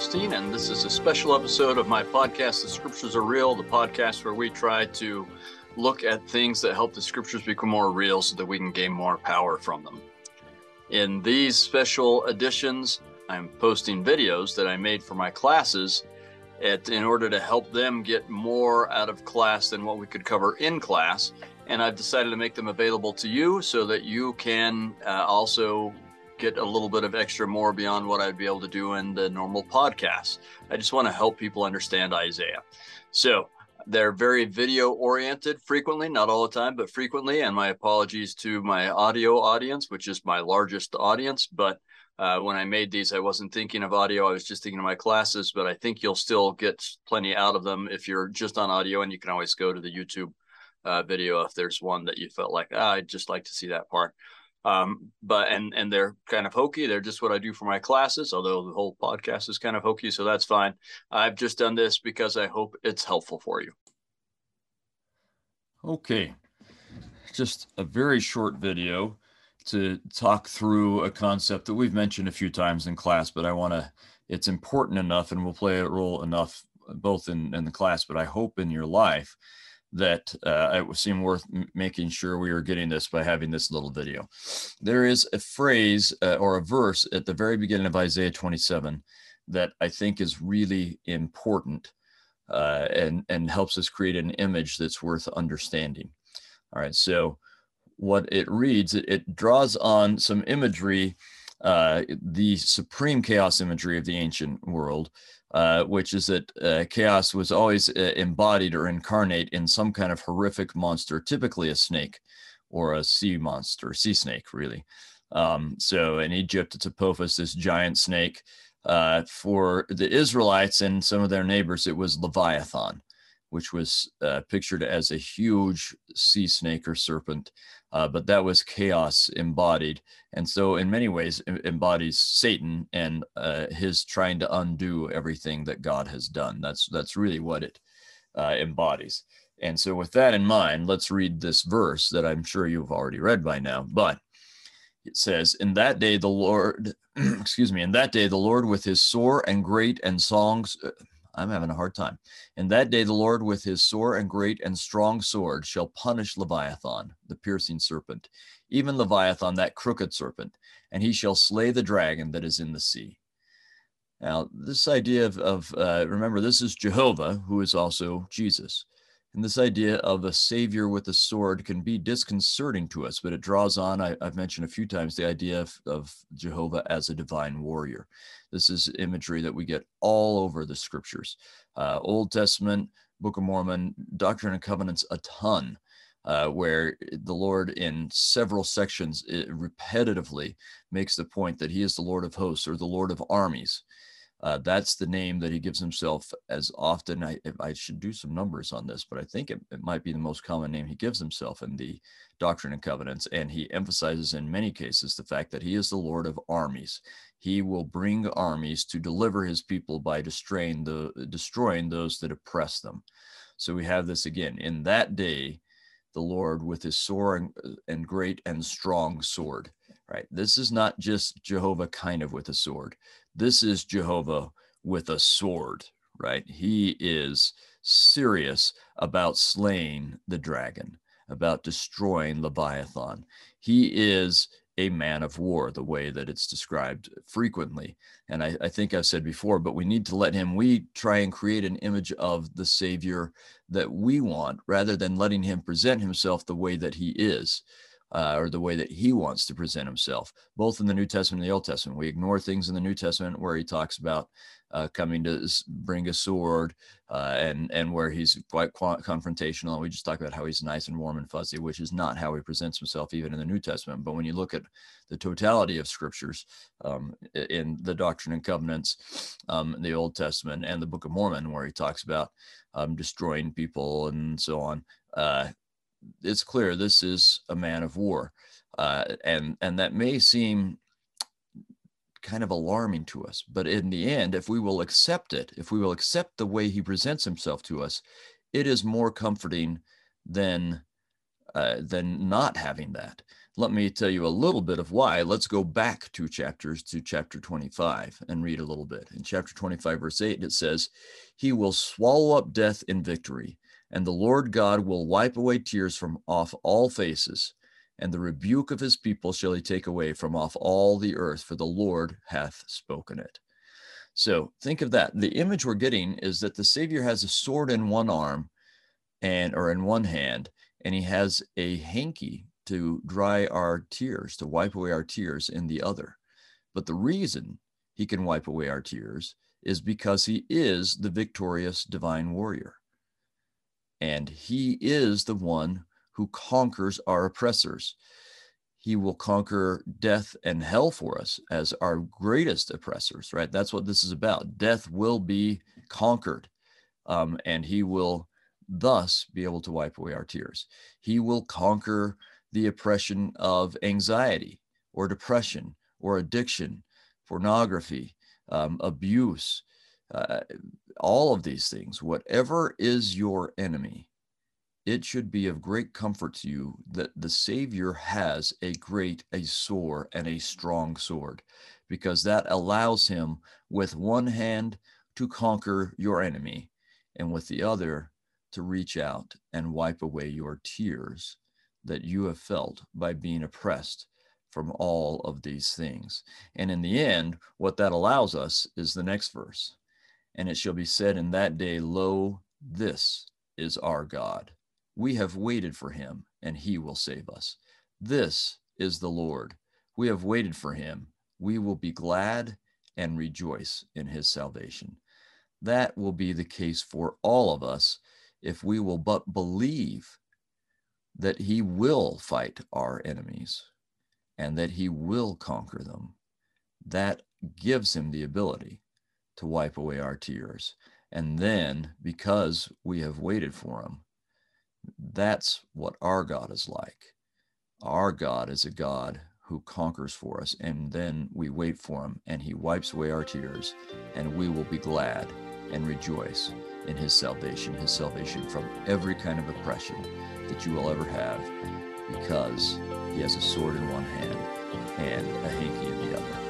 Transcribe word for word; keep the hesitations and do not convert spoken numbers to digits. Rothstein, and this is a special episode of my podcast, The Scriptures Are Real, the podcast where we try to look at things that help the Scriptures become more real so that we can gain more power from them. In these special editions, I'm posting videos that I made for my classes at, in order to help them get more out of class than what we could cover in class, and I've decided to make them available to you so that you can uh, also get a little bit of extra more beyond what I'd be able to do in the normal podcast. I just want to help people understand Isaiah. So they're very video oriented frequently, not all the time, but frequently. And my apologies to my audio audience, which is my largest audience. But uh, when I made these, I wasn't thinking of audio. I was just thinking of my classes, but I think you'll still get plenty out of them if you're just on audio, and you can always go to the YouTube uh, video if there's one that you felt like, ah, I'd just like to see that part. Um, but, and, and they're kind of hokey. They're just what I do for my classes, although the whole podcast is kind of hokey, so that's fine. I've just done this because I hope it's helpful for you. Okay. Just a very short video to talk through a concept that we've mentioned a few times in class, but I want to, it's important enough and will play a role enough both in, in the class, but I hope in your life, that uh, it seemed worth making sure we were getting this by having this little video. There is a phrase uh, or a verse at the very beginning of Isaiah twenty-seven that I think is really important uh, and, and helps us create an image that's worth understanding. All right, so what it reads, it, it draws on some imagery, uh, the supreme chaos imagery of the ancient world, Uh, which is that uh, chaos was always uh, embodied or incarnate in some kind of horrific monster, typically a snake or a sea monster, sea snake, really. Um, so in Egypt, it's Apophis, this giant snake. Uh, for the Israelites and some of their neighbors, it was Leviathan, which was uh, pictured as a huge sea snake or serpent, uh, but that was chaos embodied. And so in many ways embodies Satan and uh, his trying to undo everything that God has done. That's, that's really what it uh, embodies. And so with that in mind, let's read this verse that I'm sure you've already read by now, but it says, in that day, the Lord, excuse me, in that day, the Lord with his sore and great and songs, uh, I'm having a hard time. And that day, the Lord with his sore and great and strong sword shall punish Leviathan, the piercing serpent, even Leviathan, that crooked serpent, and he shall slay the dragon that is in the sea. Now, this idea of, of uh, remember, this is Jehovah, who is also Jesus. And this idea of a savior with a sword can be disconcerting to us, but it draws on, I, I've mentioned a few times, the idea of, of Jehovah as a divine warrior. This is imagery that we get all over the scriptures. Uh, Old Testament, Book of Mormon, Doctrine and Covenants, a ton, uh, where the Lord in several sections it repetitively makes the point that he is the Lord of hosts or the Lord of armies. Uh, that's the name that he gives himself as often. I, I should do some numbers on this, but I think it, it might be the most common name he gives himself in the Doctrine and Covenants. And he emphasizes in many cases the fact that he is the Lord of armies. He will bring armies to deliver his people by destroying, the, destroying those that oppress them. So we have this again. In that day, the Lord with his sore and, and great and strong sword. Right. This is not just Jehovah kind of with a sword. This is Jehovah with a sword, right? He is serious about slaying the dragon, about destroying Leviathan. He is a man of war, the way that it's described frequently. And I, I think I've said before, but we need to let him, we try and create an image of the Savior that we want rather than letting him present himself the way that he is. Uh, or the way that he wants to present himself, both in the New Testament and the Old Testament. We ignore things in the New Testament where he talks about uh, coming to bring a sword uh, and, and where he's quite confrontational. We just talk about how he's nice and warm and fuzzy, which is not how he presents himself even in the New Testament. But when you look at the totality of scriptures um, in the Doctrine and Covenants, um, the Old Testament and the Book of Mormon, where he talks about um, destroying people and so on, uh, it's clear this is a man of war, uh, and and that may seem kind of alarming to us. But in the end, if we will accept it, if we will accept the way he presents himself to us, it is more comforting than uh, than not having that. Let me tell you a little bit of why. Let's go back two chapters to chapter twenty-five and read a little bit. In chapter twenty-five, verse eight, it says, "He will swallow up death in victory, and the Lord God will wipe away tears from off all faces, and the rebuke of his people shall he take away from off all the earth, for the Lord hath spoken it." So think of that. The image we're getting is that the Savior has a sword in one arm and or in one hand, and he has a hanky to dry our tears, to wipe away our tears in the other. But the reason he can wipe away our tears is because he is the victorious divine warrior. And he is the one who conquers our oppressors. He will conquer death and hell for us as our greatest oppressors, right? That's what this is about. Death will be conquered, um, and he will thus be able to wipe away our tears. He will conquer the oppression of anxiety or depression or addiction, pornography, um, abuse, uh, all of these things. Whatever is your enemy, it should be of great comfort to you that the Savior has a great, a sore, and a strong sword, because that allows him with one hand to conquer your enemy and with the other to reach out and wipe away your tears that you have felt by being oppressed from all of these things. And in the end, what that allows us is the next verse. "And it shall be said in that day, lo, this is our God. We have waited for him, and he will save us. This is the Lord. We have waited for him. We will be glad and rejoice in his salvation." That will be the case for all of us if we will but believe that he will fight our enemies and that he will conquer them. That gives him the ability to wipe away our tears. And then, because we have waited for him, that's what our God is like. Our God is a God who conquers for us, and then we wait for him, and he wipes away our tears, and we will be glad and rejoice in his salvation, his salvation from every kind of oppression that you will ever have, because he has a sword in one hand and a hanky in the other.